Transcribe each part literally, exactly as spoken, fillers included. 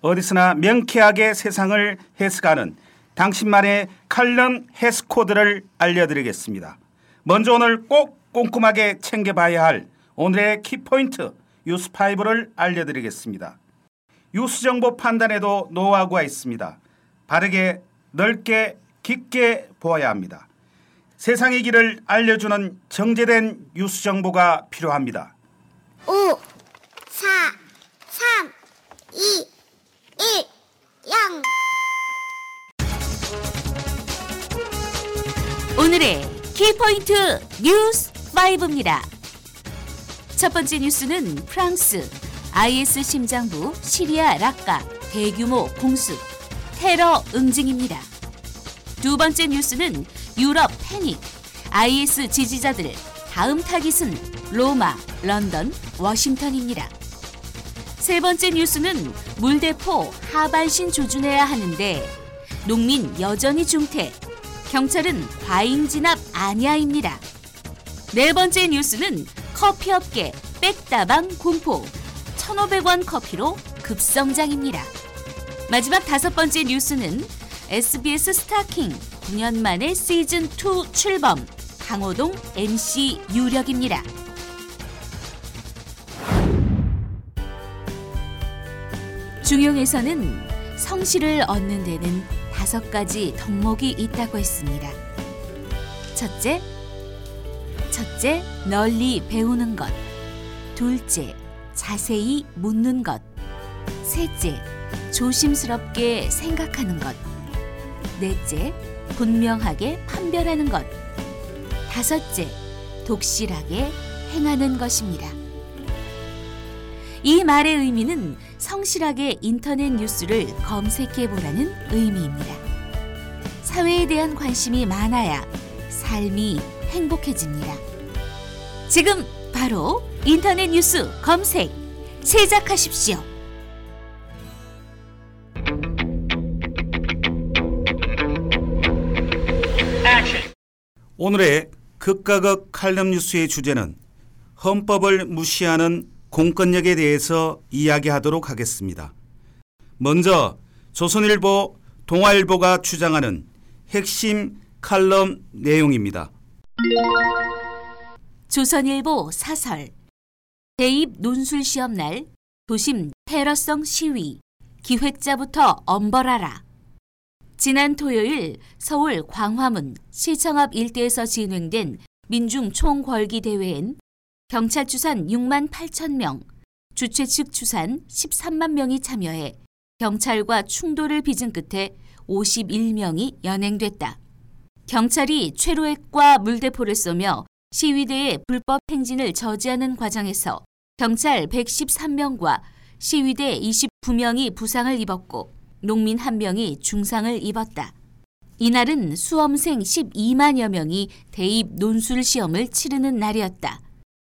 어디서나 명쾌하게 세상을 해석하는 당신만의 칼럼 해석 코드를 알려드리겠습니다. 먼저 오늘 꼭 꼼꼼하게 챙겨봐야 할 오늘의 키포인트 뉴스오를 알려드리겠습니다. 뉴스정보 판단에도 노하우가 있습니다. 바르게, 넓게, 깊게 보아야 합니다. 세상의 길을 알려주는 정제된 뉴스정보가 필요합니다. 오, 사, 삼, 이, 일, 영 오늘의 키포인트 뉴스 오입니다. 첫 번째 뉴스는 프랑스, 아이에스 심장부 시리아 라카 대규모 공습, 테러 응징입니다. 두 번째 뉴스는 유럽 패닉, 아이에스 지지자들 다음 타깃은 로마, 런던, 워싱턴입니다. 세 번째 뉴스는 물대포 하반신 조준해야 하는데 농민 여전히 중태, 경찰은 과잉 진압 아니야입니다. 네 번째 뉴스는 커피업계 백다방 공포, 천오백 원 커피로 급성장입니다. 마지막 다섯 번째 뉴스는 에스비에스 스타킹 구 년 만에 시즌이 출범, 강호동 엠씨 유력입니다. 중용에서는 성실을 얻는 데는 다섯 가지 덕목이 있다고 했습니다. 첫째, 첫째, 널리 배우는 것. 둘째, 자세히 묻는 것. 셋째, 조심스럽게 생각하는 것. 넷째, 분명하게 판별하는 것. 다섯째, 독실하게 행하는 것입니다. 이 말의 의미는 성실하게 인터넷 뉴스를 검색해보라는 의미입니다. 사회에 대한 관심이 많아야 삶이 행복해집니다. 지금 바로 인터넷 뉴스 검색 시작하십시오. 오늘의 극과 극 칼럼 뉴스의 주제는 헌법을 무시하는 공권력에 대해서 이야기하도록 하겠습니다. 먼저 조선일보, 동아일보가 주장하는 핵심 칼럼 내용입니다. 조선일보 사설, 대입 논술시험 날 도심 테러성 시위, 기획자부터 엄벌하라. 지난 토요일 서울 광화문 시청 앞 일대에서 진행된 민중 총궐기 대회엔 경찰 추산 육만 팔천 명, 주최 측 추산 십삼만 명이 참여해 경찰과 충돌을 빚은 끝에 오십일 명이 연행됐다. 경찰이 최루액과 물대포를 쏘며 시위대의 불법 행진을 저지하는 과정에서 경찰 백십삼 명과 시위대 이십구 명이 부상을 입었고 농민 한 명이 중상을 입었다. 이날은 수험생 십이만여 명이 대입 논술 시험을 치르는 날이었다.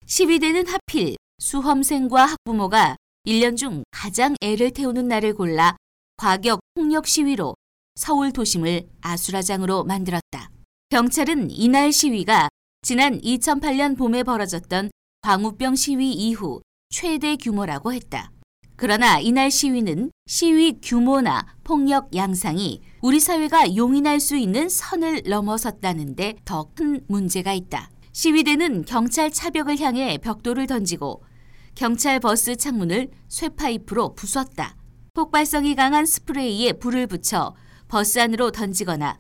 시위대는 하필 수험생과 학부모가 일 년 중 가장 애를 태우는 날을 골라 과격 폭력 시위로 서울 도심을 아수라장으로 만들었다. 경찰은 이날 시위가 지난 이천팔 년 봄에 벌어졌던 광우병 시위 이후 최대 규모라고 했다. 그러나 이날 시위는 시위 규모나 폭력 양상이 우리 사회가 용인할 수 있는 선을 넘어섰다는 데 더 큰 문제가 있다. 시위대는 경찰 차벽을 향해 벽돌을 던지고 경찰 버스 창문을 쇠파이프로 부쉈다. 폭발성이 강한 스프레이에 불을 붙여 버스 안으로 던지거나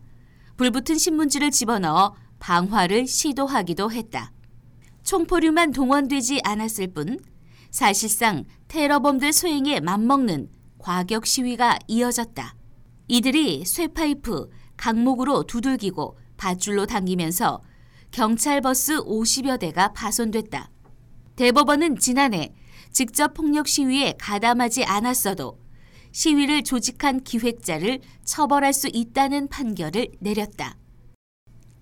불붙은 신문지를 집어넣어 방화를 시도하기도 했다. 총포류만 동원되지 않았을 뿐 사실상 테러범들 소행에 맞먹는 과격 시위가 이어졌다. 이들이 쇠파이프, 강목으로 두들기고 밧줄로 당기면서 경찰 버스 오십여 대가 파손됐다. 대법원은 지난해 직접 폭력 시위에 가담하지 않았어도 시위를 조직한 기획자를 처벌할 수 있다는 판결을 내렸다.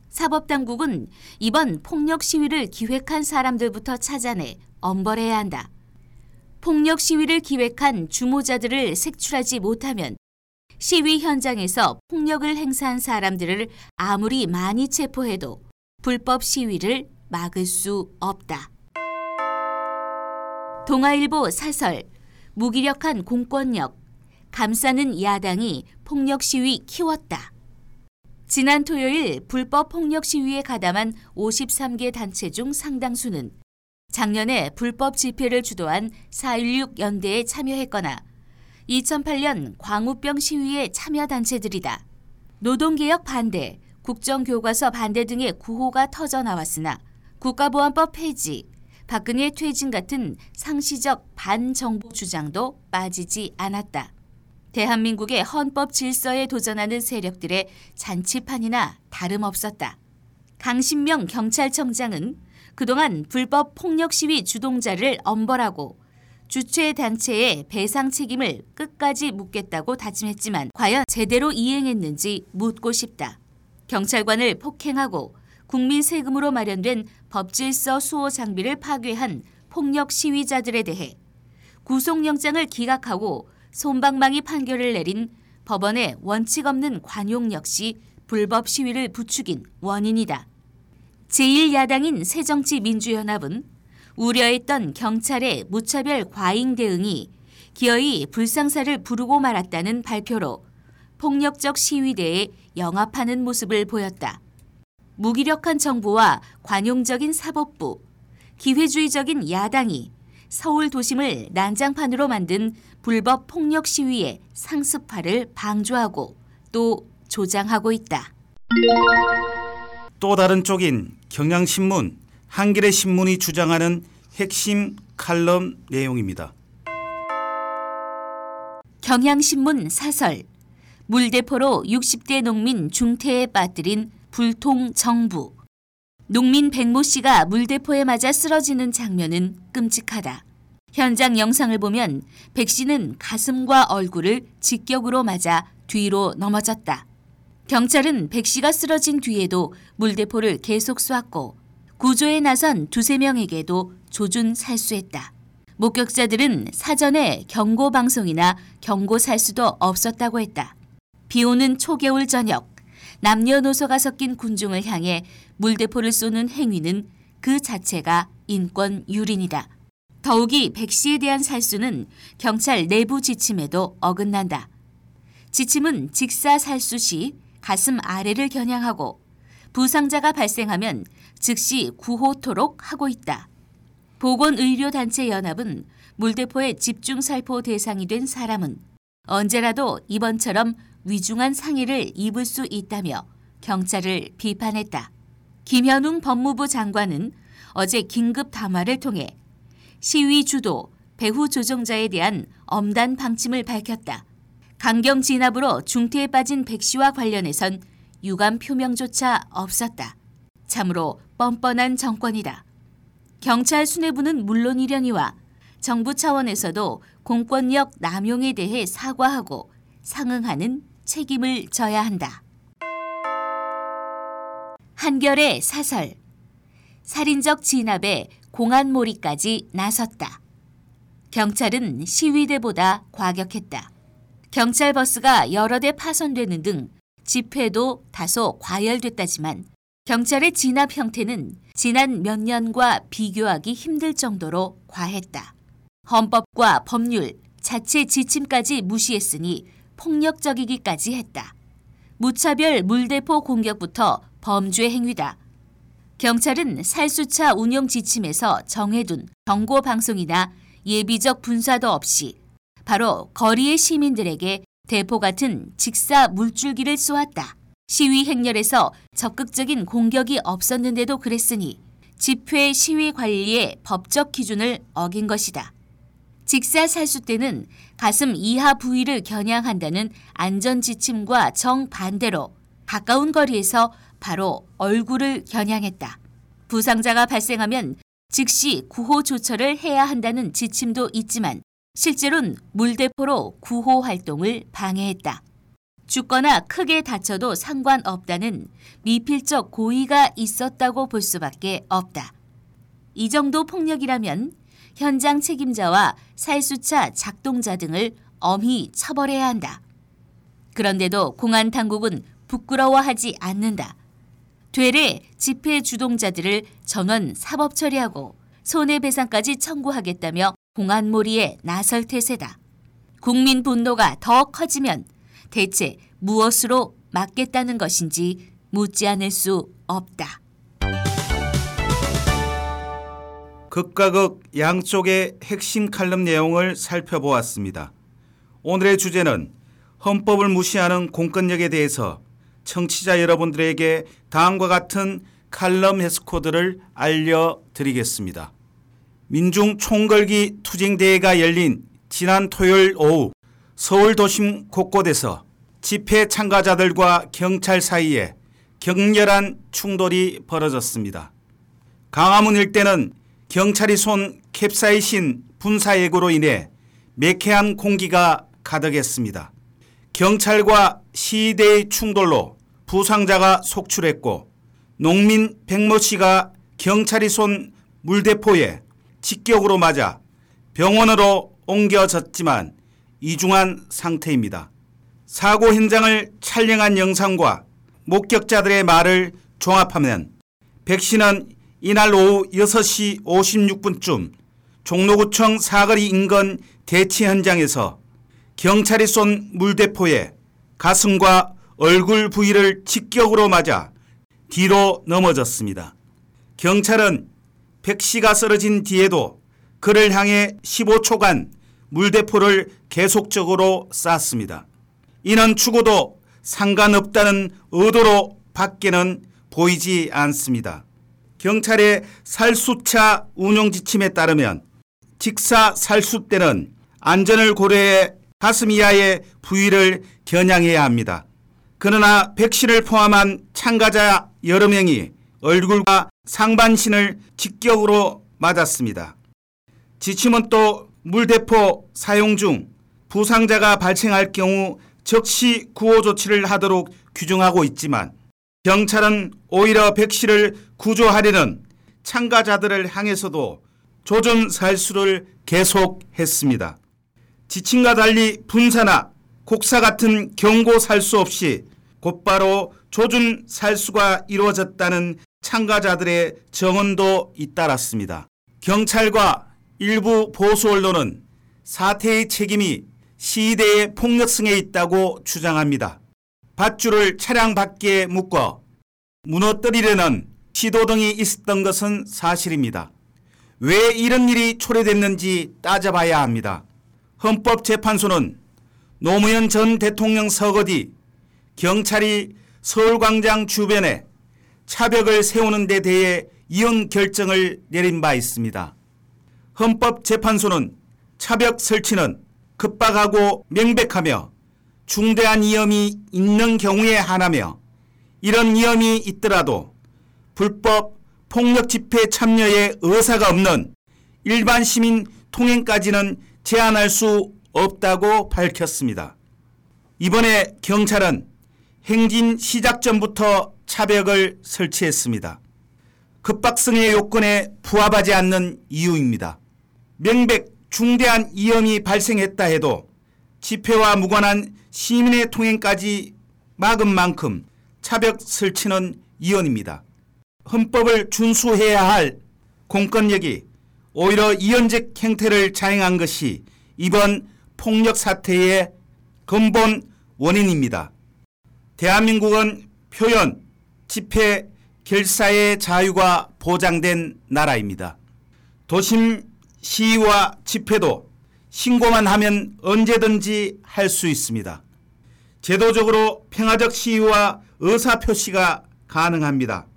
사법당국은 이번 폭력 시위를 기획한 사람들부터 찾아내 엄벌해야 한다. 폭력 시위를 기획한 주모자들을 색출하지 못하면 시위 현장에서 폭력을 행사한 사람들을 아무리 많이 체포해도 불법 시위를 막을 수 없다. 동아일보 사설, 무기력한 공권력, 감싸는 야당이 폭력 시위 키웠다. 지난 토요일 불법 폭력 시위에 가담한 오십삼 개 단체 중 상당수는 작년에 불법 집회를 주도한 사 일육 연대에 참여했거나 이천팔 년 광우병 시위에 참여 단체들이다. 노동개혁 반대, 국정교과서 반대 등의 구호가 터져 나왔으나 국가보안법 폐지, 박근혜 퇴진 같은 상시적 반정부 주장도 빠지지 않았다. 대한민국의 헌법 질서에 도전하는 세력들의 잔치판이나 다름없었다. 강신명 경찰청장은 그동안 불법 폭력 시위 주동자를 엄벌하고 주최 단체의 배상 책임을 끝까지 묻겠다고 다짐했지만 과연 제대로 이행했는지 묻고 싶다. 경찰관을 폭행하고 국민 세금으로 마련된 법질서 수호 장비를 파괴한 폭력 시위자들에 대해 구속영장을 기각하고 솜방망이 판결을 내린 법원의 원칙 없는 관용 역시 불법 시위를 부추긴 원인이다. 제일 야당인 새정치민주연합은 우려했던 경찰의 무차별 과잉 대응이 기어이 불상사를 부르고 말았다는 발표로 폭력적 시위대에 영합하는 모습을 보였다. 무기력한 정부와 관용적인 사법부, 기회주의적인 야당이 서울 도심을 난장판으로 만든 불법 폭력 시위의 상습화를 방조하고 또 조장하고 있다. 또 다른 쪽인 경향신문, 한겨레 신문이 주장하는 핵심 칼럼 내용입니다. 경향신문 사설, 물대포로 육십 대 농민 중태에 빠뜨린 불통 정부. 농민 백모 씨가 물대포에 맞아 쓰러지는 장면은 끔찍하다. 현장 영상을 보면 백 씨는 가슴과 얼굴을 직격으로 맞아 뒤로 넘어졌다. 경찰은 백 씨가 쓰러진 뒤에도 물대포를 계속 쐈고 구조에 나선 두세 명에게도 조준 살수했다. 목격자들은 사전에 경고 방송이나 경고 살수도 없었다고 했다. 비오는 초겨울 저녁, 남녀노소가 섞인 군중을 향해 물대포를 쏘는 행위는 그 자체가 인권 유린이다. 더욱이 백 씨에 대한 살수는 경찰 내부 지침에도 어긋난다. 지침은 직사 살수 시 가슴 아래를 겨냥하고 부상자가 발생하면 즉시 구호토록 하고 있다. 보건의료단체연합은 물대포에 집중살포 대상이 된 사람은 언제라도 이번처럼 위중한 상해를 입을 수 있다며 경찰을 비판했다. 김현웅 법무부 장관은 어제 긴급 담화를 통해 시위 주도, 배후 조종자에 대한 엄단 방침을 밝혔다. 강경 진압으로 중태에 빠진 백 씨와 관련해선 유감 표명조차 없었다. 참으로 뻔뻔한 정권이다. 경찰 수뇌부는 물론이려니와 정부 차원에서도 공권력 남용에 대해 사과하고 상응하는 책임을 져야 한다. 한겨레 사설, 살인적 진압에 공안몰이까지 나섰다. 경찰은 시위대보다 과격했다. 경찰 버스가 여러 대 파손되는 등 집회도 다소 과열됐다지만 경찰의 진압 형태는 지난 몇 년과 비교하기 힘들 정도로 과했다. 헌법과 법률, 자체 지침까지 무시했으니 폭력적이기까지 했다. 무차별 물대포 공격부터 범죄 행위다. 경찰은 살수차 운영 지침에서 정해둔 경고 방송이나 예비적 분사도 없이 바로 거리의 시민들에게 대포 같은 직사 물줄기를 쏘았다. 시위 행렬에서 적극적인 공격이 없었는데도 그랬으니 집회 시위 관리의 법적 기준을 어긴 것이다. 직사 살수 때는 가슴 이하 부위를 겨냥한다는 안전지침과 정반대로 가까운 거리에서 바로 얼굴을 겨냥했다. 부상자가 발생하면 즉시 구호 조처를 해야 한다는 지침도 있지만 실제로는 물대포로 구호 활동을 방해했다. 죽거나 크게 다쳐도 상관없다는 미필적 고의가 있었다고 볼 수밖에 없다. 이 정도 폭력이라면 현장 책임자와 살수차 작동자 등을 엄히 처벌해야 한다. 그런데도 공안 당국은 부끄러워하지 않는다. 되레 집회 주동자들을 전원 사법 처리하고 손해배상까지 청구하겠다며 공안몰이에 나설 태세다. 국민 분노가 더 커지면 대체 무엇으로 막겠다는 것인지 묻지 않을 수 없다. 극과 극 양쪽의 핵심 칼럼 내용을 살펴보았습니다. 오늘의 주제는 헌법을 무시하는 공권력에 대해서 청취자 여러분들에게 다음과 같은 칼럼 해시코드를 알려드리겠습니다. 민중 총궐기 투쟁대회가 열린 지난 토요일 오후 서울 도심 곳곳에서 집회 참가자들과 경찰 사이에 격렬한 충돌이 벌어졌습니다. 광화문 일대는 경찰이 쏜 캡사이신 분사액으로 인해 매캐한 공기가 가득했습니다. 경찰과 시위대의 충돌로 부상자가 속출했고 농민 백모 씨가 경찰이 쏜 물대포에 직격으로 맞아 병원으로 옮겨졌지만 이중한 상태입니다. 사고 현장을 촬영한 영상과 목격자들의 말을 종합하면 백 씨는 이날 오후 여섯 시 오십육 분쯤 종로구청 사거리 인근 대치 현장에서 경찰이 쏜 물대포에 가슴과 얼굴 부위를 직격으로 맞아 뒤로 넘어졌습니다. 경찰은 백 씨가 쓰러진 뒤에도 그를 향해 십오 초간 물대포를 계속적으로 쐈습니다. 이는 죽어도 상관없다는 의도로 밖에는 보이지 않습니다. 경찰의 살수차 운영 지침에 따르면 직사 살수 때는 안전을 고려해 가슴 이하의 부위를 겨냥해야 합니다. 그러나 백 씨를 포함한 참가자 여러 명이 얼굴과 상반신을 직격으로 맞았습니다. 지침은 또 물대포 사용 중 부상자가 발생할 경우 즉시 구호 조치를 하도록 규정하고 있지만 경찰은 오히려 백 씨를 구조하려는 참가자들을 향해서도 조준 살수를 계속했습니다. 지침과 달리 분사나 곡사 같은 경고 살수 없이 곧바로 조준 살수가 이루어졌다는 참가자들의 증언도 잇따랐습니다. 경찰과 일부 보수 언론은 사태의 책임이 시위대의 폭력성에 있다고 주장합니다. 밧줄을 차량 밖에 묶어 무너뜨리려는 시도 등이 있었던 것은 사실입니다. 왜 이런 일이 초래됐는지 따져봐야 합니다. 헌법재판소는 노무현 전 대통령 서거 뒤 경찰이 서울광장 주변에 차벽을 세우는 데 대해 이혼 결정을 내린 바 있습니다. 헌법재판소는 차벽 설치는 급박하고 명백하며 중대한 위험이 있는 경우에 한하며 이런 위험이 있더라도 불법 폭력 집회 참여에 의사가 없는 일반 시민 통행까지는 제한할 수 없다고 밝혔습니다. 이번에 경찰은 행진 시작 전부터 차벽을 설치했습니다. 급박성의 요건에 부합하지 않는 이유입니다. 명백 중대한 위험이 발생했다 해도 집회와 무관한 시민의 통행까지 막은 만큼 차벽 설치는 위헌입니다. 헌법을 준수해야 할 공권력이 오히려 위헌적 행태를 자행한 것이 이번 폭력 사태의 근본 원인입니다. 대한민국은 표현, 집회, 결사의 자유가 보장된 나라입니다. 도심 시위와 집회도 신고만 하면 언제든지 할 수 있습니다. 제도적으로 평화적 시위와 의사표시가 가능합니다.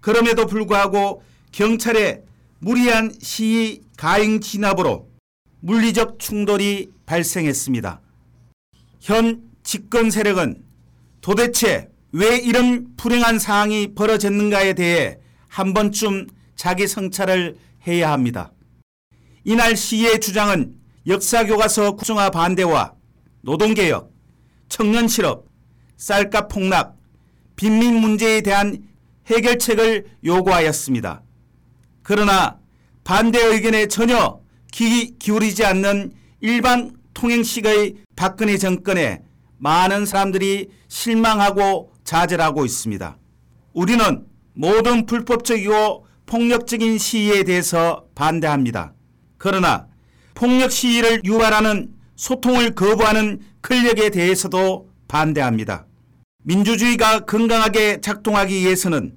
그럼에도 불구하고 경찰의 무리한 시위 가행 진압으로 물리적 충돌이 발생했습니다. 현 집권 세력은 도대체 왜 이런 불행한 상황이 벌어졌는가에 대해 한 번쯤 자기 성찰을 해야 합니다. 이날 시위의 주장은 역사교과서 국정화 반대와 노동개혁, 청년실업, 쌀값 폭락, 빈민 문제에 대한 해결책을 요구하였습니다. 그러나 반대 의견에 전혀 귀 기울이지 않는 일반 통행식의 박근혜 정권에 많은 사람들이 실망하고 좌절하고 있습니다. 우리는 모든 불법적이고 폭력적인 시위에 대해서 반대합니다. 그러나 폭력 시위를 유발하는 소통을 거부하는 권력에 대해서도 반대합니다. 민주주의가 건강하게 작동하기 위해서는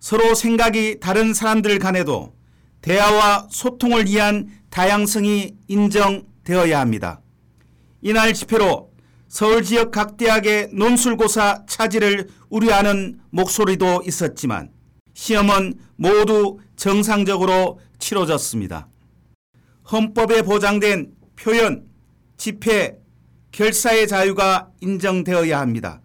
서로 생각이 다른 사람들 간에도 대화와 소통을 위한 다양성이 인정되어야 합니다. 이날 집회로 서울 지역 각 대학의 논술고사 차지를 우려하는 목소리도 있었지만 시험은 모두 정상적으로 치러졌습니다. 헌법에 보장된 표현, 집회, 결사의 자유가 인정되어야 합니다.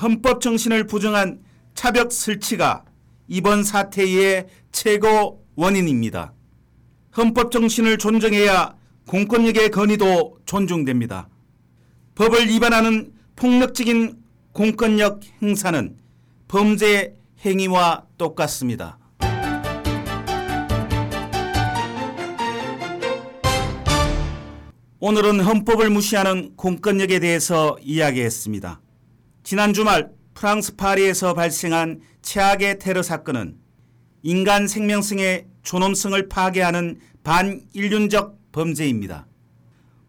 헌법 정신을 부정한 차벽 설치가 이번 사태의 최고 원인입니다. 헌법 정신을 존중해야 공권력의 권위도 존중됩니다. 법을 위반하는 폭력적인 공권력 행사는 범죄 행위와 똑같습니다. 오늘은 헌법을 무시하는 공권력에 대해서 이야기했습니다. 지난 주말 프랑스 파리에서 발생한 최악의 테러 사건은 인간 생명성의 존엄성을 파괴하는 반인륜적 범죄입니다.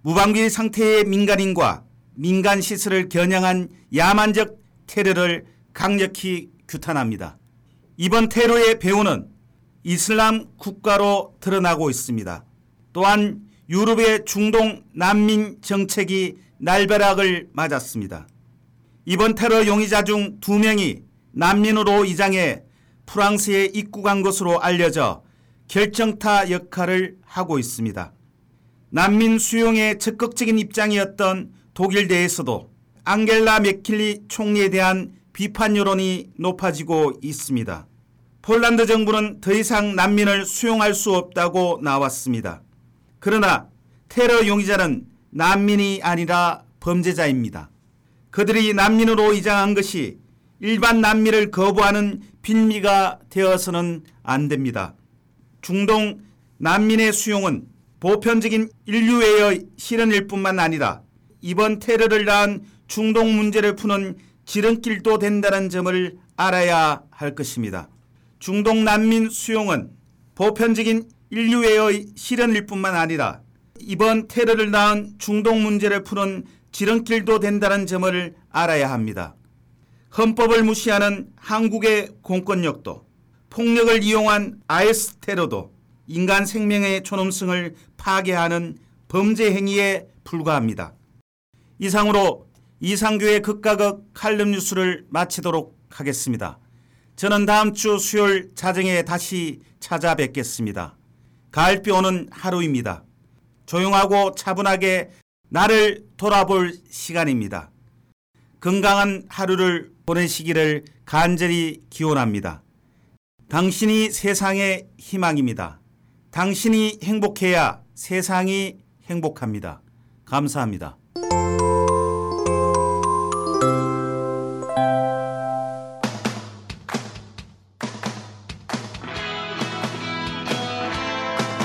무방비 상태의 민간인과 민간 시설을 겨냥한 야만적 테러를 강력히 규탄합니다. 이번 테러의 배후는 이슬람 국가로 드러나고 있습니다. 또한 유럽의 중동 난민 정책이 날벼락을 맞았습니다. 이번 테러 용의자 중 두 명이 난민으로 이장해 프랑스에 입국한 것으로 알려져 결정타 역할을 하고 있습니다. 난민 수용에 적극적인 입장이었던 독일 내에서도 앙겔라 메킬리 총리에 대한 비판 여론이 높아지고 있습니다. 폴란드 정부는 더 이상 난민을 수용할 수 없다고 나왔습니다. 그러나 테러 용의자는 난민이 아니라 범죄자입니다. 그들이 난민으로 이장한 것이 일반 난민을 거부하는 빌미가 되어서는 안 됩니다. 중동 난민의 수용은 보편적인 인류애의 실현일 뿐만 아니라 이번 테러를 낳은 중동 문제를 푸는 지름길도 된다는 점을 알아야 할 것입니다. 중동 난민 수용은 보편적인 인류애의 실현일 뿐만 아니라 이번 테러를 낳은 중동 문제를 푸는 지름길도 된다는 점을 알아야 합니다. 헌법을 무시하는 한국의 공권력도 폭력을 이용한 아이에스 테러도 인간 생명의 존엄성을 파괴하는 범죄 행위에 불과합니다. 이상으로 이상규의 극과 극 칼럼 뉴스를 마치도록 하겠습니다. 저는 다음 주 수요일 자정에 다시 찾아뵙겠습니다. 가을비 오는 하루입니다. 조용하고 차분하게 나를 돌아볼 시간입니다. 건강한 하루를 보내시기를 간절히 기원합니다. 당신이 세상의 희망입니다. 당신이 행복해야 세상이 행복합니다. 감사합니다.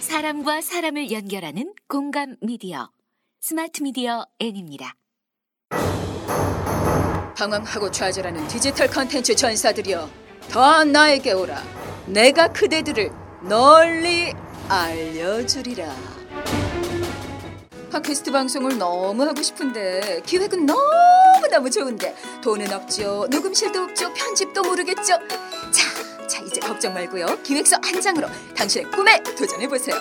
사람과 사람을 연결하는 공감 미디어 스마트 미디어 N입니다. 방황하고 좌절하는 디지털 컨텐츠 전사들이여, 더 나에게 오라. 내가 그대들을 널리 알려주리라. 팟캐스트 방송을 너무 하고 싶은데 기획은 너무너무 좋은데 돈은 없죠. 녹음실도 없죠. 편집도 모르겠죠. 자, 자 이제 걱정 말고요. 기획서 한 장으로 당신의 꿈에 도전해보세요.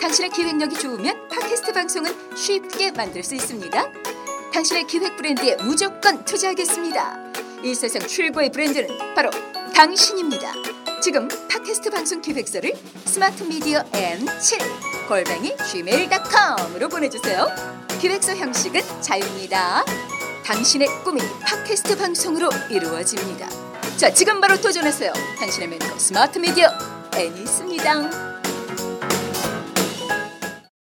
당신의 기획력이 좋으면 팟캐스트 방송은 쉽게 만들 수 있습니다. 당신의 기획 브랜드에 무조건 투자하겠습니다. 이 세상 최고의 브랜드는 바로 당신입니다. 지금 팟캐스트 방송 기획서를 스마트 미디어 엠 칠 골뱅이 지메일 닷컴으로 보내주세요. 기획서 형식은 자유입니다. 당신의 꿈이 팟캐스트 방송으로 이루어집니다. 자, 지금 바로 도전하세요. 당신의 매니저 스마트 미디어 N이 있습니다.